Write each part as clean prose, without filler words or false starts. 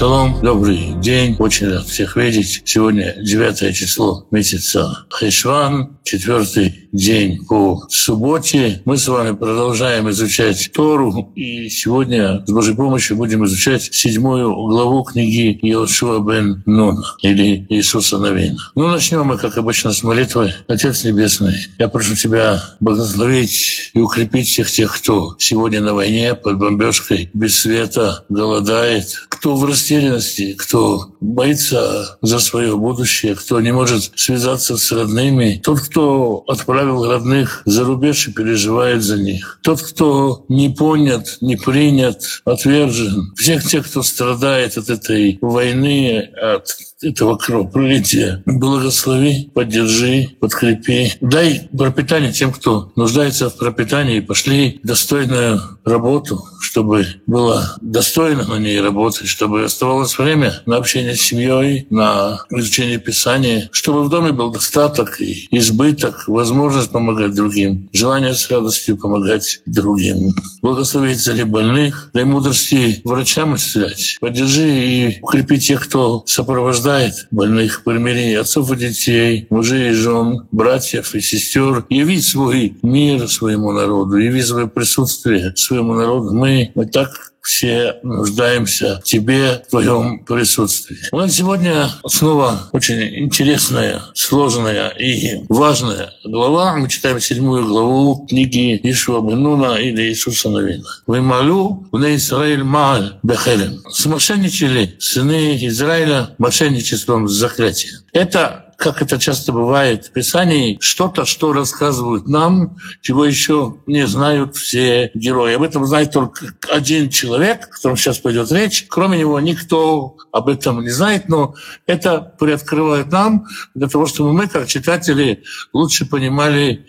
Шалом, добрый день, очень рад всех видеть. Сегодня 9 число месяца Хешван, 4 день по субботе. Мы с вами продолжаем изучать Тору, и сегодня с Божьей помощью будем изучать 7 главу книги Йешуа бен Нуна, или Иисуса Навина. Ну, начнем мы, как обычно, с молитвы. Отец Небесный, я прошу Тебя благословить и укрепить всех тех, кто сегодня на войне, под бомбежкой, без света, голодает, кто в растерянности, кто боится за свое будущее, кто не может связаться с родными, тот, кто отправил родных за рубеж и переживает за них, тот, кто не понят, не принят, отвержен, всех тех, кто страдает от этой войны, от этого кровопролития. Благослови, поддержи, подкрепи. Дай пропитание тем, кто нуждается в пропитании. Пошли достойную работу, чтобы было достойно на ней работать, чтобы оставалось время на общение с семьей, на изучение Писания, чтобы в доме был достаток и избыток, возможность помогать другим, желание с радостью помогать другим. Благослови цели больных, дай мудрости врачам исцелять. Поддержи и укрепи тех, кто сопровождает больных, примири отцов и детей, мужей и жен, братьев и сестер. Яви свой мир своему народу, яви свое присутствие своему народу. Мы так все нуждаемся в Тебе, в Твоем присутствии. У нас сегодня снова очень интересная, сложная и важная глава. Мы читаем 7 главу книги Йешуа бен Нуна или Иисуса Навина. «Вымалю бне Исраэль мааль бехелем». «Смошенничали сыны Израиля мошенничеством с заклятием». Это, как это часто бывает в Писании, что-то, что рассказывают нам, чего еще не знают все герои. Об этом знает только один человек, о котором сейчас пойдет речь. Кроме него никто об этом не знает, но это приоткрывает нам для того, чтобы мы, как читатели, лучше понимали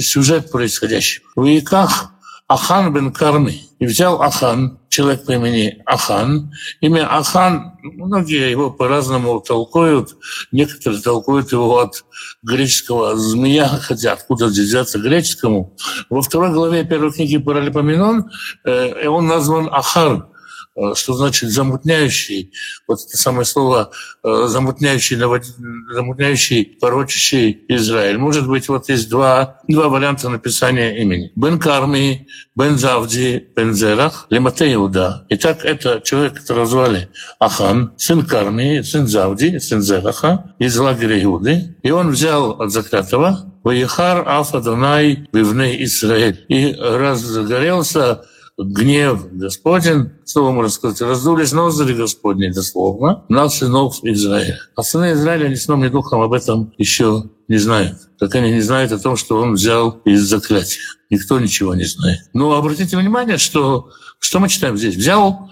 сюжет происходящего. В Иеках Ахан бен Карми. И взял Ахан, человек по имени Ахан. Имя Ахан, многие его по-разному толкуют. Некоторые толкуют его от греческого «змея», хотя откуда здесь взяться греческому. Во 2 главе 1 книги Паралипоменон он назван Ахар, что значит «замутняющий». Вот это самое слово «замутняющий», «замутняющий», «порочащий Израиль». Может быть, вот есть два варианта написания имени. «Бен Карми», «Бен Завди», «Бен Зерах», «Лемате Иуда». Итак, это человек, которого звали Ахан, сын Карми, сын Завди, сын Зераха, из лагеря Иуды. И он взял от заклятого «Ваехар аф Адонай бивней Израиль». И разгорелся гнев Господень, что вам рассказать, раздулись ноздри Господни, дословно, на сынов Израиля. А сыны Израиля ни сном, ни духом об этом еще не знают. Как они не знают о том, что он взял из заклятия. Никто ничего не знает. Но обратите внимание, что мы читаем здесь. Взял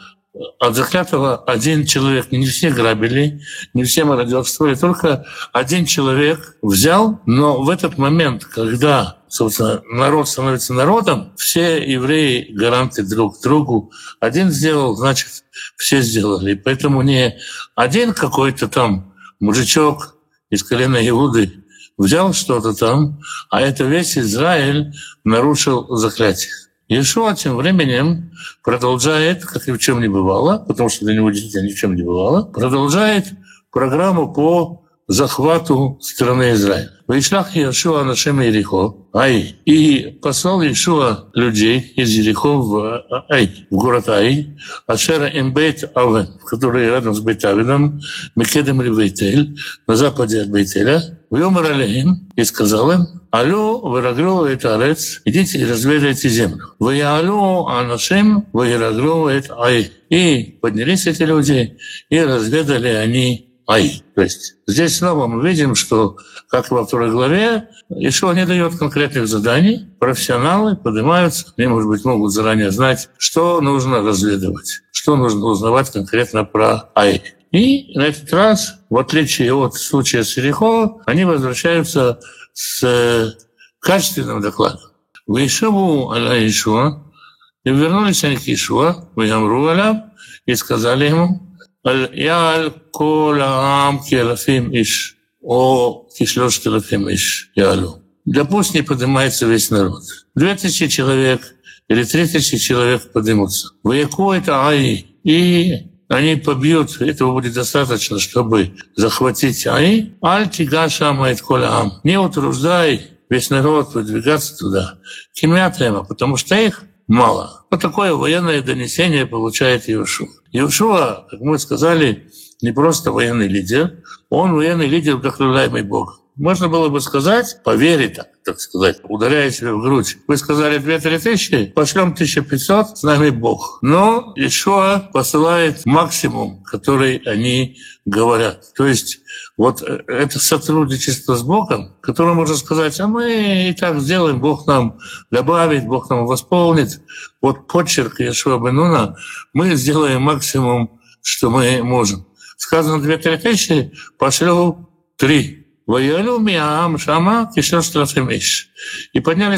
от заклятого один человек. Не все грабили, не все мародерствовали, только один человек взял. Но в этот момент, когда собственно народ становится народом, все евреи гаранты друг другу. Один сделал, значит, все сделали. Поэтому не один какой-то там мужичок из колена Иуды взял что-то там, а это весь Израиль нарушил заклятие. Йешуа тем временем продолжает, как ни в чем не бывало, потому что для него действительно ни в чем не бывало, продолжает программу по захвату страны Израиля. «Вайшлах Йешуа нашим Иерихо, Ай». И послал Йешуа людей из Иерихо в Ай, в город Ай, Ашера Эмбейт Авен, который рядом с Бейтавином, Мекедем Ревейтель, на западе от Бейтеля, в Йомаралеем, и сказал им: «Алё, вырагрёва это арец, идите и разведайте землю». «Ваялё анашим, ваярагрёва это Ай». И поднялись эти люди, и разведали они Ай. То есть здесь снова мы видим, что, как во 2 главе, Йешуа не дает конкретных заданий. Профессионалы поднимаются, они, может быть, могут заранее знать, что нужно разведывать, что нужно узнавать конкретно про Ай. И на этот раз, в отличие от случая с Иерихо, они возвращаются с качественным докладом. «Вейшеву аля Йешуа». И вернулись они к Йешуа, вейамру аля, и сказали ему: «Аль-яль кола амки лафим иш, о кишлёшки лафим иш, ялю». Да пусть не поднимается весь народ. 2000 человек или 3000 человек поднимутся. «Ваяку это Ай». И они побьют, этого будет достаточно, чтобы захватить Ай. Не утруждай весь народ выдвигаться туда. Кимятаема, потому что их мало. Вот такое военное донесение получает Йешуа. Йешуа, как мы сказали, не просто военный лидер, он военный лидер, вдохновляемый Богом. Можно было бы сказать, по вере, так сказать, ударяя себя в грудь. Вы сказали 2-3 тысячи, пошлем 1500, с нами Бог. Но Йешуа посылает максимум, который они говорят. То есть вот это сотрудничество с Богом, которое можно сказать, а мы и так сделаем, Бог нам добавит, Бог нам восполнит. Вот подчерк Йешуа бен Нуна, мы сделаем максимум, что мы можем. Сказано 2-3 тысячи, пошлю 3. И подняли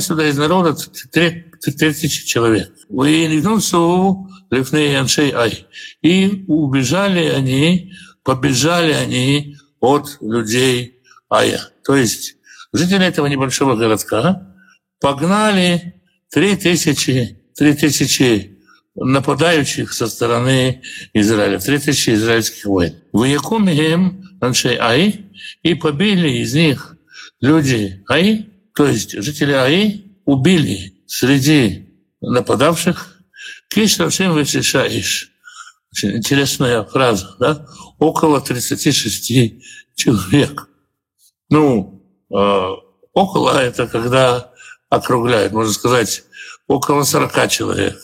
сюда из народа 3000 человек. И побежали они от людей Ая. То есть жители этого небольшого городка погнали 3000 нападающих со стороны Израиля, 3000 израильских воинов. И побили из них люди Ай, то есть жители Ай, убили среди нападавших. Очень интересная фраза, да? Около 36 человек. Около — это когда округляют, можно сказать, около 40 человек.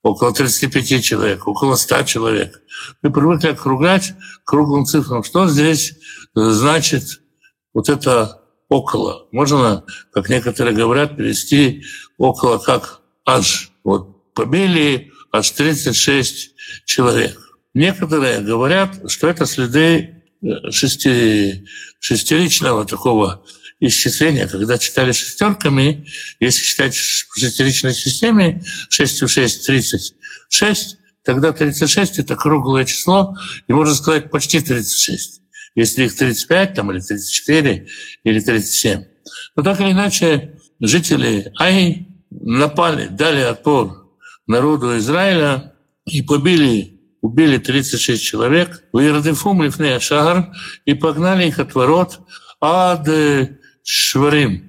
Около 35 человек, около 100 человек. Мы привыкли округлять круглым цифрам. Что здесь значит вот это «около»? Можно, как некоторые говорят, перевести «около» как «аж». Вот побили аж 36 человек. Некоторые говорят, что это следы шестеричного такого исчисления, когда читали шестерками, если считать в шестеричной системе 6 в 6 — 36, тогда 36 — это круглое число, и можно сказать почти 36, если их 35 или 34 или 37. Но так или иначе, жители Ай напали, дали отпор народу Израиля и убили 36 человек, и погнали их от ворот ад Шварим,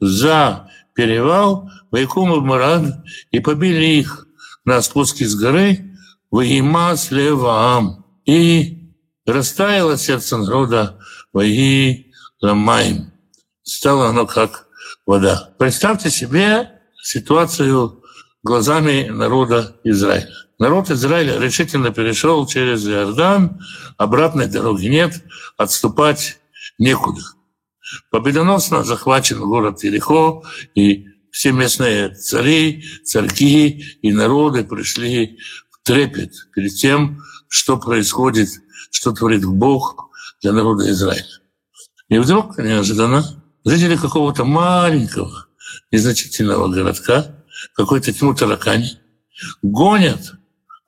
за перевал, Вайкум Марад, и побили их на спуске с горы, Ваима Слеваам, и растаяло сердце народа, Ваи Ламаим. Стало оно как вода. Представьте себе ситуацию глазами народа Израиля. Народ Израиля решительно перешел через Иордан, обратной дороги нет, отступать некуда. Победоносно захвачен город Иерихон, и все местные цари, царьки и народы пришли в трепет перед тем, что происходит, что творит Бог для народа Израиля. И вдруг, неожиданно, жители какого-то маленького, незначительного городка, какой-то тьму таракани, гонят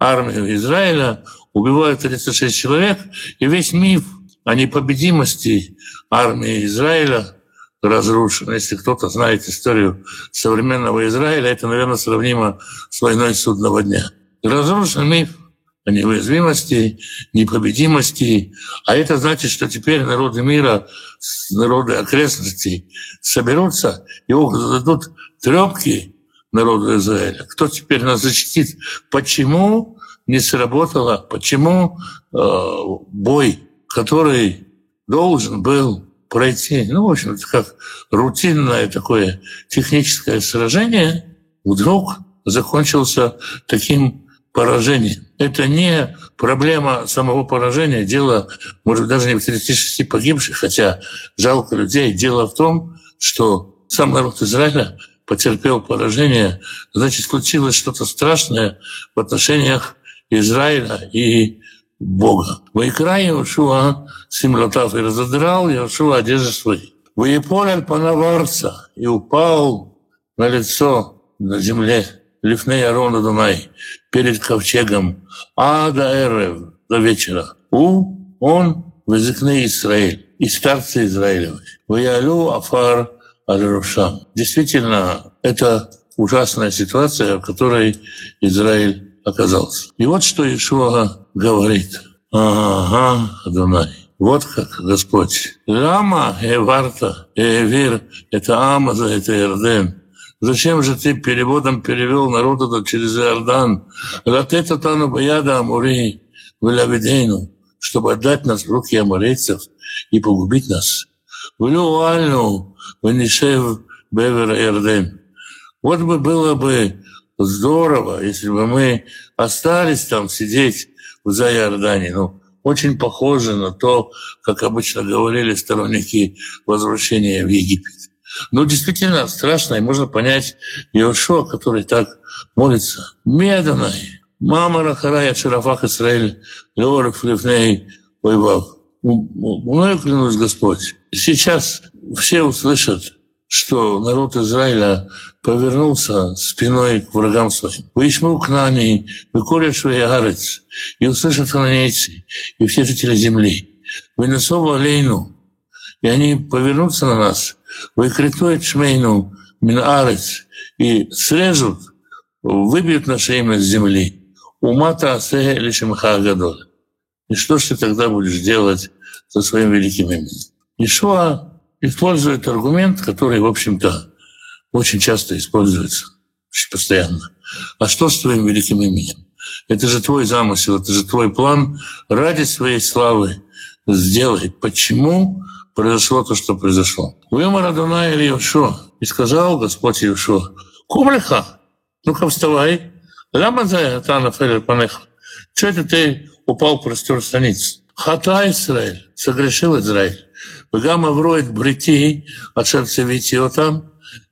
армию Израиля, убивают 36 человек, и весь миф о непобедимости армии Израиля разрушена. Если кто-то знает историю современного Израиля, это, наверное, сравнимо с войной Судного дня. Разрушен миф о неуязвимости, непобедимости. А это значит, что теперь народы мира, народы окрестностей соберутся и зададут трёпки народу Израиля. Кто теперь нас защитит? Почему не сработало? Почему бой, который должен был пройти, в общем, это как рутинное такое техническое сражение, вдруг закончился таким поражением. Это не проблема самого поражения, дело, может быть, даже не в 36 погибших, хотя жалко людей. Дело в том, что сам народ Израиля потерпел поражение, значит, случилось что-то страшное в отношениях Израиля и Бога. «Ваикра Йешуа симлотав», и разодрал Йешуа одежды свои. «Ваиполь панаварца», и упал на лицо на земле, лифней Арона Дунай, перед ковчегом, ада эрев, до вечера. Он везыкны Израиль, и старцы Израилевы. «Ваиалю афар аль-рушам». Действительно, это ужасная ситуация, в которой Израиль оказался. И вот что Йешуа говорит. Ага, Адонай. Вот как Господь. Рама эварта эвир, это Амаза, это Иордан. Зачем же ты переводом перевел народ этот через Иордан? Ратета тану баяда амури вилавидейну, чтобы отдать нас в руки аморейцев и погубить нас. Влюальну ванишев бевер Иордан. Вот бы было бы здорово, если бы мы остались там сидеть за Иордане. Ну, очень похоже на то, как обычно говорили сторонники возвращения в Египет. Ну, действительно страшно, и можно понять Йешуа, который так молится. Меданой, мама Рахарая, Шарафах Исраэль, Леоров, Левней, воевал. Мною клянусь, Господь, сейчас все услышат, что народ Израиля повернулся спиной к врагам своим. «Вышму к нами, выкоряшу и арец, и услышат хананейцы, и все жители земли. Вынесову олейну, и они повернутся на нас, выкритует шмейну мин арец, и срежут, выбьют наше имя с земли. Умата асэ лишимха агадоль». И что ж ты тогда будешь делать со своим великим именем? Йешуа использует аргумент, который, в общем-то, очень часто используется, очень постоянно. А что с твоим великим именем? Это же твой замысел, это же твой план. Ради своей славы сделай. Почему произошло то, что произошло? «Вымар Адонай эль Йешуа», и сказал Господь Йешуа, «Кум леха, ну-ка вставай, лама зая тана фэлер панеха, чё это ты упал простёр страниц? Хата Израиль, согрешил Израиль, Бегама вроет брити, от шерцевитио там».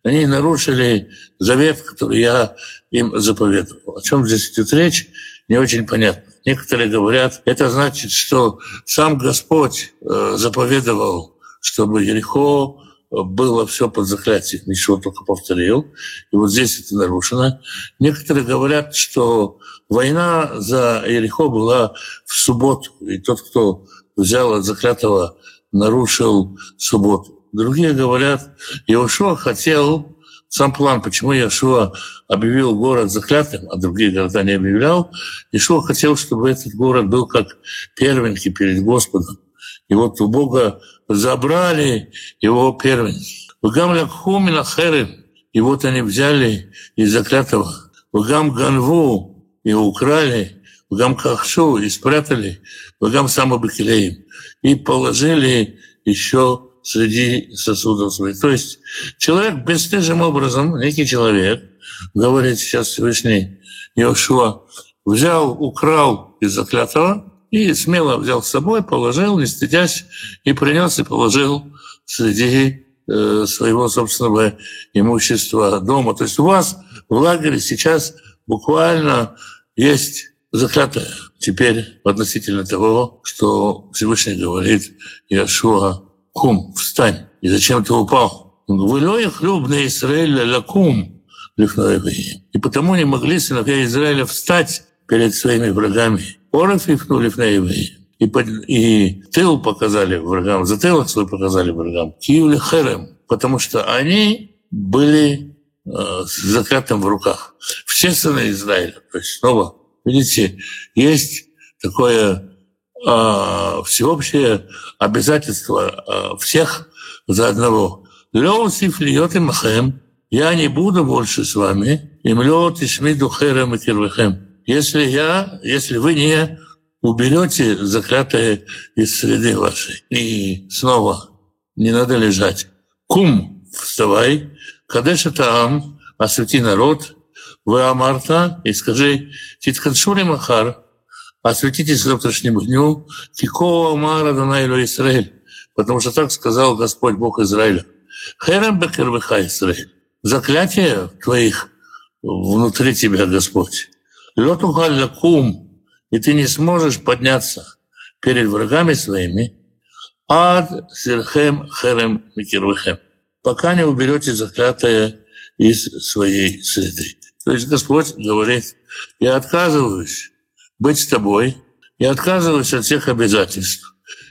Они нарушили завет, который я им заповедовал. О чем здесь идет речь, не очень понятно. Некоторые говорят, это значит, что сам Господь заповедовал, чтобы Иерихо было все под заклятием, ничего только повторил. И вот здесь это нарушено. Некоторые говорят, что война за Иерихо была в субботу, и тот, кто взял от заклятого, нарушил субботу. Другие говорят, Йешуа хотел, сам план, почему Йешуа объявил город заклятым, а другие города не объявлял, Йешуа хотел, чтобы этот город был как первенки перед Господом. И вот у Бога забрали его первенки. «Вегам лакху мин ахерим», и вот они взяли из заклятого. «Вегам ганву», и украли. «Вегам кахшу», и спрятали. «Вегам самобекелеем», и положили еще среди сосудов своих. То есть человек бесстыжим образом, некий человек, говорит сейчас Всевышний Йешуа, взял, украл из заклятого и смело взял с собой, положил, не стыдясь, и принес и положил среди своего собственного имущества дома. То есть у вас в лагере сейчас буквально есть заклятое. Теперь относительно того, что Всевышний говорит Йешуа, «Кум, встань, и зачем ты упал?» И потому не могли сыновья Израиля встать перед своими врагами. И тыл показали врагам, затылок свой показали врагам. Потому что они были с закатом в руках. Все сыны Израиля. То есть снова, видите, есть такое всеобщее обязательство всех за одного. «Лёусиф льёт и махэм, я не буду больше с вами, им лёт и шмиду хэрэм и кирвэхэм, если вы не уберете заклятое из среды вашей». И снова не надо лежать. «Кум, вставай, кадэша таам, освети народ, вы амарта, и скажи, титканшури махар, осветитесь завтрашнему дню, «Тикова мара данайлю Израиль», потому что так сказал Господь Бог Израиля. «Хэрам бекервиха Израиль», заклятие твоих внутри тебя, Господь. «Лётухалля кум», и ты не сможешь подняться перед врагами своими, «Ад сирхэм хэрэм микервихэм», пока не уберете заклятое из своей среды. То есть Господь говорит, я отказываюсь быть с тобой, я отказываюсь от всех обязательств,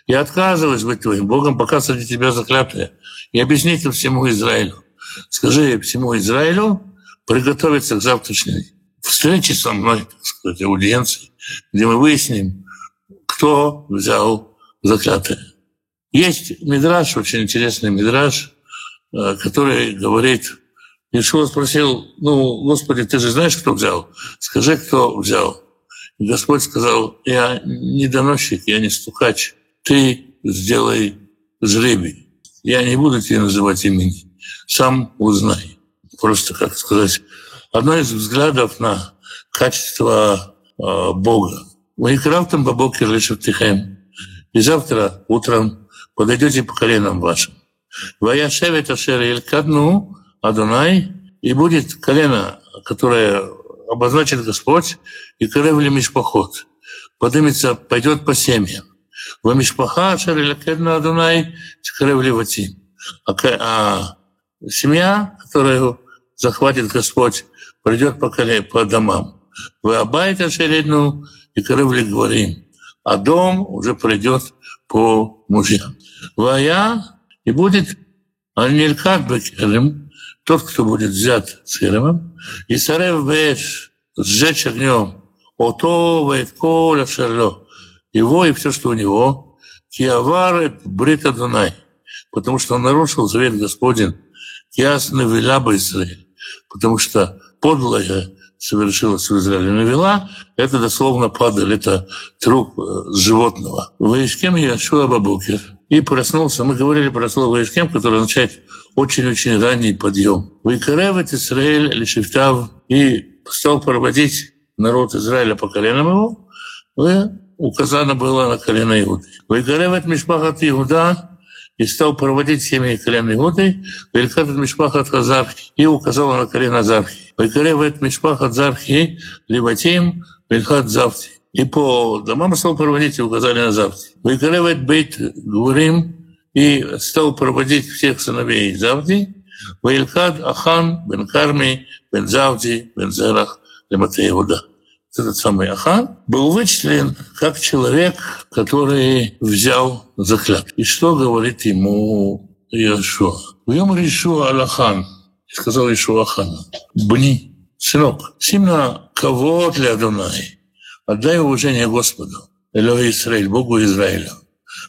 я отказываюсь быть твоим Богом, пока среди тебя заклятое. И объясни это всему Израилю. Скажи всему Израилю приготовиться к завтрашнему. встречи со мной, так сказать, аудиенции, где мы выясним, кто взял закаты. Есть мидраш, очень интересный мидраш, который говорит, Йешуа спросил, ну, Господи, ты же знаешь, кто взял? Скажи, кто взял. И Господь сказал, я не доносчик, я не стукач, ты сделай жребий. Я не буду тебе называть имени, сам узнай. Просто, как сказать, одно из взглядов на качество Бога. «Ваикравтам бабокер лешевтихем». И завтра утром подойдете по коленам вашим. «Ваяшевет ашер елькадну Адонай». И будет колено, которое обозначит Господь, и коревли мишпахот. Поднимется, пойдет по семьям. «Вамишпаха ашер елькадну Адонай» коревли вати. А семья, которую захватит Господь, придет по домам. «Вы абайта шередну» и корывли говорим, а дом уже придет по мужьям. «Вая» и будет «Анилькат бекерем» тот, кто будет взят церевом, «И сарев беш» сжечь огнем, «Ото вейт коля шерлё» его и все, что у него, «Киавар брит Адунай», потому что он нарушил завет Господень, «Киасны виля Израиль», потому что подлая совершилась в Израиле. Навела — это дословно падаль, это труп животного. «Ваишкем Йешуа бабукер». И проснулся, мы говорили про слово «Ваишкем», которое означает «очень-очень ранний подъем». «Вайкаревет Израиль лишифтав» и стал проводить народ Израиля по коленам его. Указано было на колено Иуды. «Вайкаревет мишпахат Иуда» и стал проводить семьи колен Иуды, «Ваилькат мишпахат Хазархи» и указала на колено Зархи. «Ваилькат мишпахат Зархи леватим ваилькат Завди». И по домам стал проводить и указали на Завди. «Ваилькат бейт Урим» и стал проводить всех сыновей Завди, «Ваилькат Ахан бен Карми бен Завди бен Зерах лемате Иуда». Этот самый Ахан был вычислен как человек, который взял заклятие. И что говорит ему Йешуа? «Вьем Йешуа аль-Ахан», сказал Йешуа Ахану, «Бни, сынок, симна кого для Адонай, отдай уважение Господу, Элои Израиль, Богу Израиля,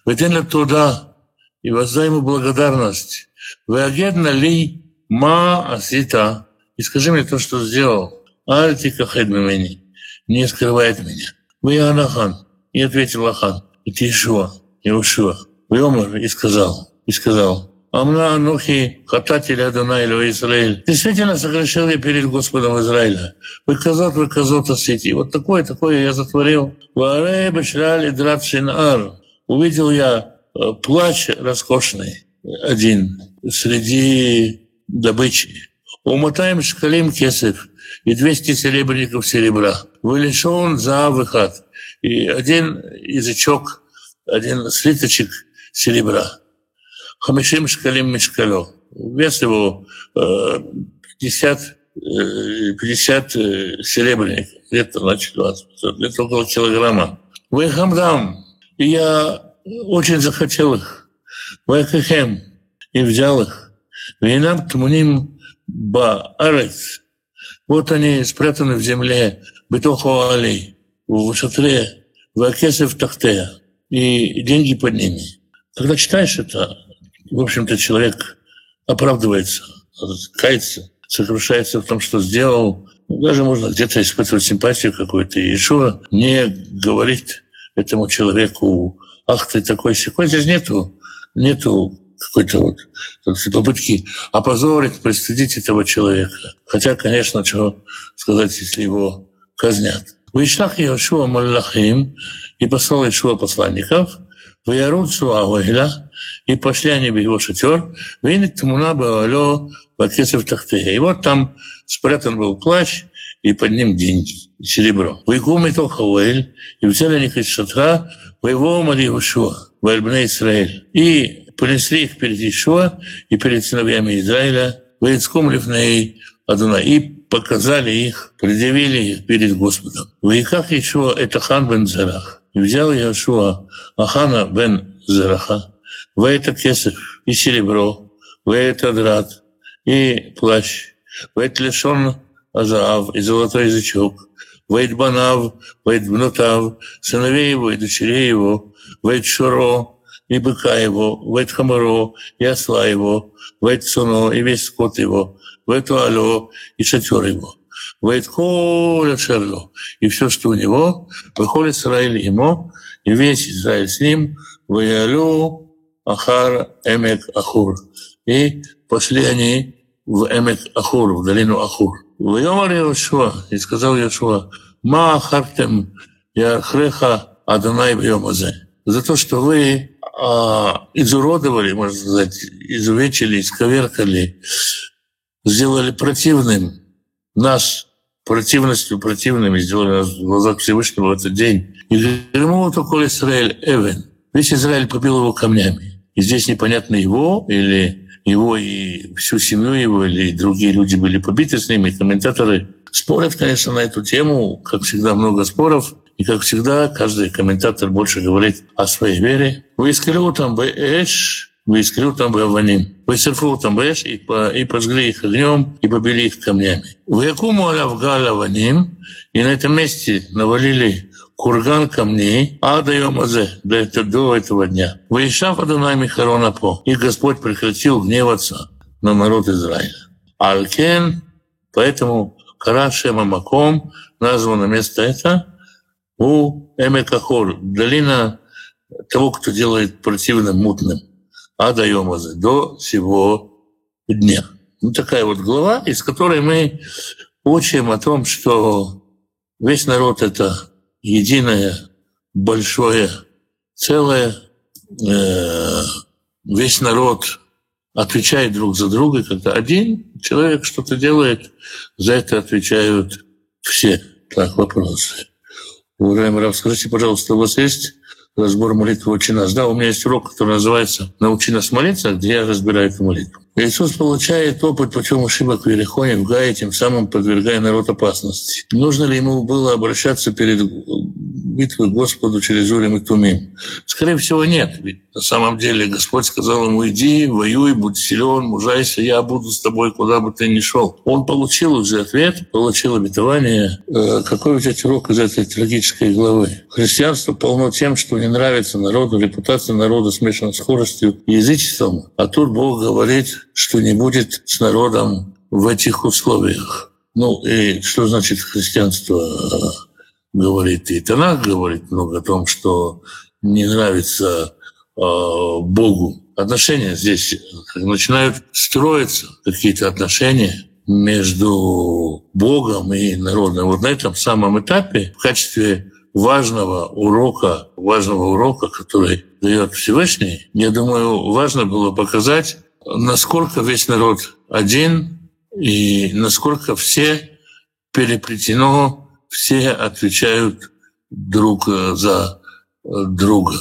вытянь туда и воздай ему благодарность, веагедна ли ма асита, и скажи мне то, что сделал, альтика хедмимени, не скрывает меня. «Вы Анахан», и ответил Ахан, «Это Йешуа». «Вы умер», и сказал, «Амна анухи хататель Адонай Элои Израиль». Действительно согрешил я перед Господом Израиля. «Вы казот осети». Вот такое я затворил. «Ваарэ бэшрали драт шинар». Увидел я плач роскошный один среди добычи. «Уматаем шкалим кесев» и 200 серебряников серебра. «Вылешон за выход» и один язычок, один слиточек серебра. «Хамишим шкалим мешкалё». Вес его 50 серебряников, где-то, значит, 20, где-то около килограмма. «Вы хамдам» и я очень захотел их. «Вы кахем» и взял их. «Вейнам тмуним баарец». Вот они спрятаны в земле, бетоху алей, в шатре, в акесе, в тахте, и деньги под ними. Когда читаешь это, в общем-то, человек оправдывается, кается, сокрушается в том, что сделал. Даже можно где-то испытывать симпатию какую-то. И Йешуа не говорит этому человеку, ах ты такой-сякой, здесь нету какой-то вот попытки опозорить, пристыдить этого человека. Хотя, конечно, чего сказать, если его казнят. «Вишлах Йешуа малахим» и послал Йешуа посланников, «Виарут суагойля» и пошли они в его шатер, «Винит тмуна баалё бакесов тахте». И вот там спрятан был плащ, и под ним деньги, серебро. «Вигуми тохауэль» и взяли них из шатра, «Виво мали Йешуа, вальбне Исраэль». И понесли их перед Йешуа и перед сыновьями Израиля, «Ваицком лифней Адонай», и показали их, предъявили их перед Господом. «Ваиках Йешуа это хан бен Зерах». И взял Йешуа Ахана бен Зераха, «Ваэта кесев» и серебро, «Ваэта драт» и плащ, «Ваэт лешон Азаав, и золотой язычок, Вейт Банав, Вейт Бнутав, сыновей его и дочерей его, Вейт Шуро, и быка его, Вейт Хамаро, и осла его, Вейт Цуно, и весь скот его, Вейт Уалё, и шатер его, Вейт Коля Шерло, и все, что у него, Вехоль Исраиль ему, и весь Израиль с ним, Веялю Ахар Эмек Ахур. И пошли они в Эмек Ахур, в долину Ахур. Веомар Йешуа, и сказал Йешуа, Ма Ахартем Яхреха Адонай Веомазе. За то, что вы изуродовали, можно сказать, изувечили, исковеркали, сделали противным нас, противностью противными, сделали нас в глазах Всевышнего в этот день. И гремул только Израиль Эвен. Весь Израиль побил его камнями. И здесь непонятно его, или его и всю семью его, или другие люди были побиты с ними. Комментаторы спорят, конечно, на эту тему. Как всегда, много споров. И, как всегда, каждый комментатор больше говорит о своей вере. «Выискрил там бээш, выискрил там бэваним, высерфул там бээш, и пожгли их огнем, и побили их камнями. Вэкуму аляв галя ваним, и на этом месте навалили курган камней, адаем азе, до этого дня. Вэйшав Адонай Михарона по, и Господь прекратил гневаться на народ Израиля. Алькен, поэтому Карашем Амаком, названо место это, у Эмек Ахур, долина того, кто делает противным, мутным, Адайомазе, до сего дня». Ну, такая вот глава, из которой мы учим о том, что весь народ — это единое, большое, целое. Весь народ отвечает друг за друга, когда один человек что-то делает, за это отвечают все. Так, вопросы. Уважаемый Рав, скажите, пожалуйста, у вас есть разбор молитвы «Учи нас»? Да, у меня есть урок, который называется «Научи нас молиться», где я разбираю эту молитву. Иисус получает опыт путем ошибок в Иерихоне, в Гае, тем самым подвергая народ опасности. Нужно ли ему было обращаться перед битвой к Господу через Урим и Тумим? Скорее всего, нет. Ведь на самом деле Господь сказал ему: «Иди, воюй, будь силен, мужайся, я буду с тобой, куда бы ты ни шел». Он получил уже ответ, получил обетование. Какой взять урок из этой трагической главы? Христианство полно тем, что не нравится народу, репутация народа смешана с скоростью и язычеством. А тут Бог говорит, что не будет с народом в этих условиях. Ну и что значит христианство говорит? И Танак говорит много о том, что не нравится Богу. Отношения здесь начинают строиться, какие-то отношения между Богом и народом. Вот на этом самом этапе в качестве важного урока, который дает Всевышний, я думаю, важно было показать, насколько весь народ один и насколько все переплетено, все отвечают друг за друга.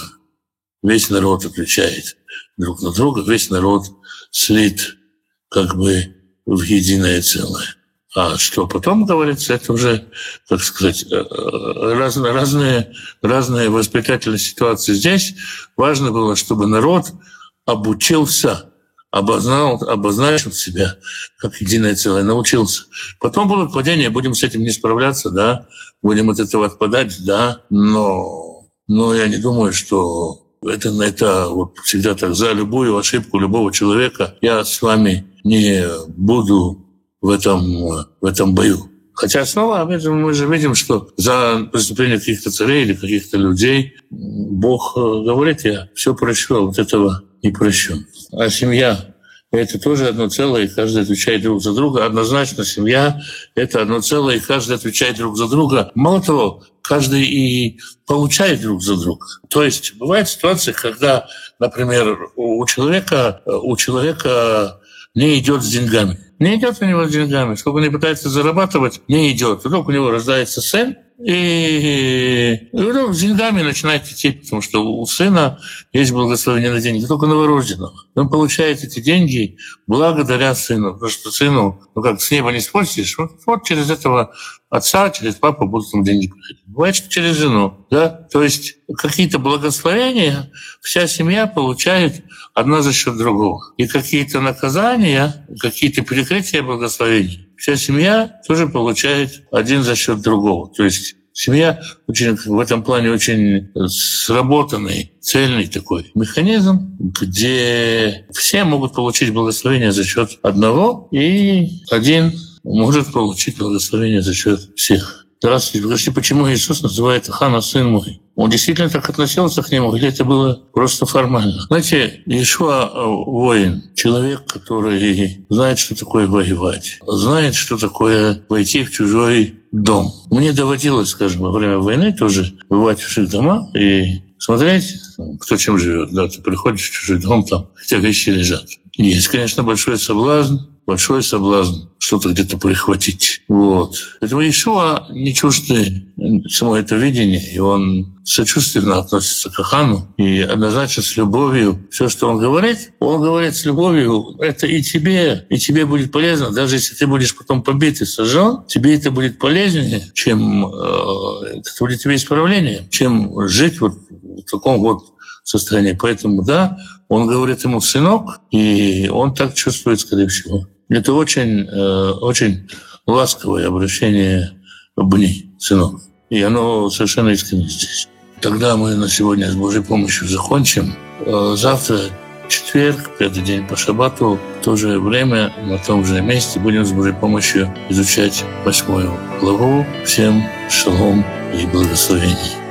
Весь народ отвечает друг на друга, весь народ слит как бы в единое целое. А что потом говорится, это уже, так сказать, разные воспитательные ситуации здесь. Важно было, чтобы народ обучился, обозначил себя как единое целое, научился. Потом будут падения, будем с этим не справляться, да, будем от этого отпадать, да, но я не думаю, что это вот всегда так. За любую ошибку любого человека я с вами не буду в этом бою. Хотя снова, опять же, мы же видим, что за преступление каких-то царей или каких-то людей Бог говорит: «Я все прощу, а вот этого не прощу». А семья — это тоже одно целое, и каждый отвечает друг за друга. Однозначно семья — это одно целое, и каждый отвечает друг за друга. Мало того, каждый и получает друг за друга. То есть бывают ситуации, когда, например, у человека не идет с деньгами. Не идет у него с деньгами. Сколько он не пытается зарабатывать, не идет. Вдруг у него рождается сын, и вдруг с деньгами начинает идти, потому что у сына есть благословение на деньги, только новорожденного. Он получает эти деньги благодаря сыну, потому что сыну, как с неба не спустишь, вот через этого отца, через папу будут там деньги приходить. Бывает, что через жену, да? То есть какие-то благословения вся семья получает одна за счет другого. И какие-то наказания, какие-то перекрытия благословений вся семья тоже получает один за счет другого. То есть семья очень, в этом плане очень сработанный, цельный такой механизм, где все могут получить благословение за счет одного, и один может получить благословение за счет всех. Здравствуйте, подожди, почему Иисус называет Ахана «сын мой»? Он действительно так относился к нему, или это было просто формально? Знаете, Йешуа воин, человек, который знает, что такое воевать, знает, что такое войти в чужой дом. Мне доводилось, скажем, во время войны тоже бывать в чужих домах и смотреть, кто чем живет. Да, ты приходишь в чужой дом, там хотя вещи лежат. Есть, конечно, большой соблазн что-то где-то прихватить. Вот. Поэтому Йешуа не чужды само это видение, и он сочувственно относится к Ахану, и однозначно с любовью. Все, что он говорит с любовью, это и тебе будет полезно, даже если ты будешь потом побит и сожжен, тебе это будет полезнее, чем это будет тебе исправление, чем жить вот в таком вот состоянии. Поэтому, да, он говорит ему «сынок», и он так чувствует, скорее всего. Это очень, очень ласковое обращение «бни», «сынок». И оно совершенно искренне здесь. Тогда мы на сегодня с Божьей помощью закончим. Завтра, четверг, пятый день по шаббату, в то же время, на том же месте будем с Божьей помощью изучать 8 главу. Всем шалом и благословений.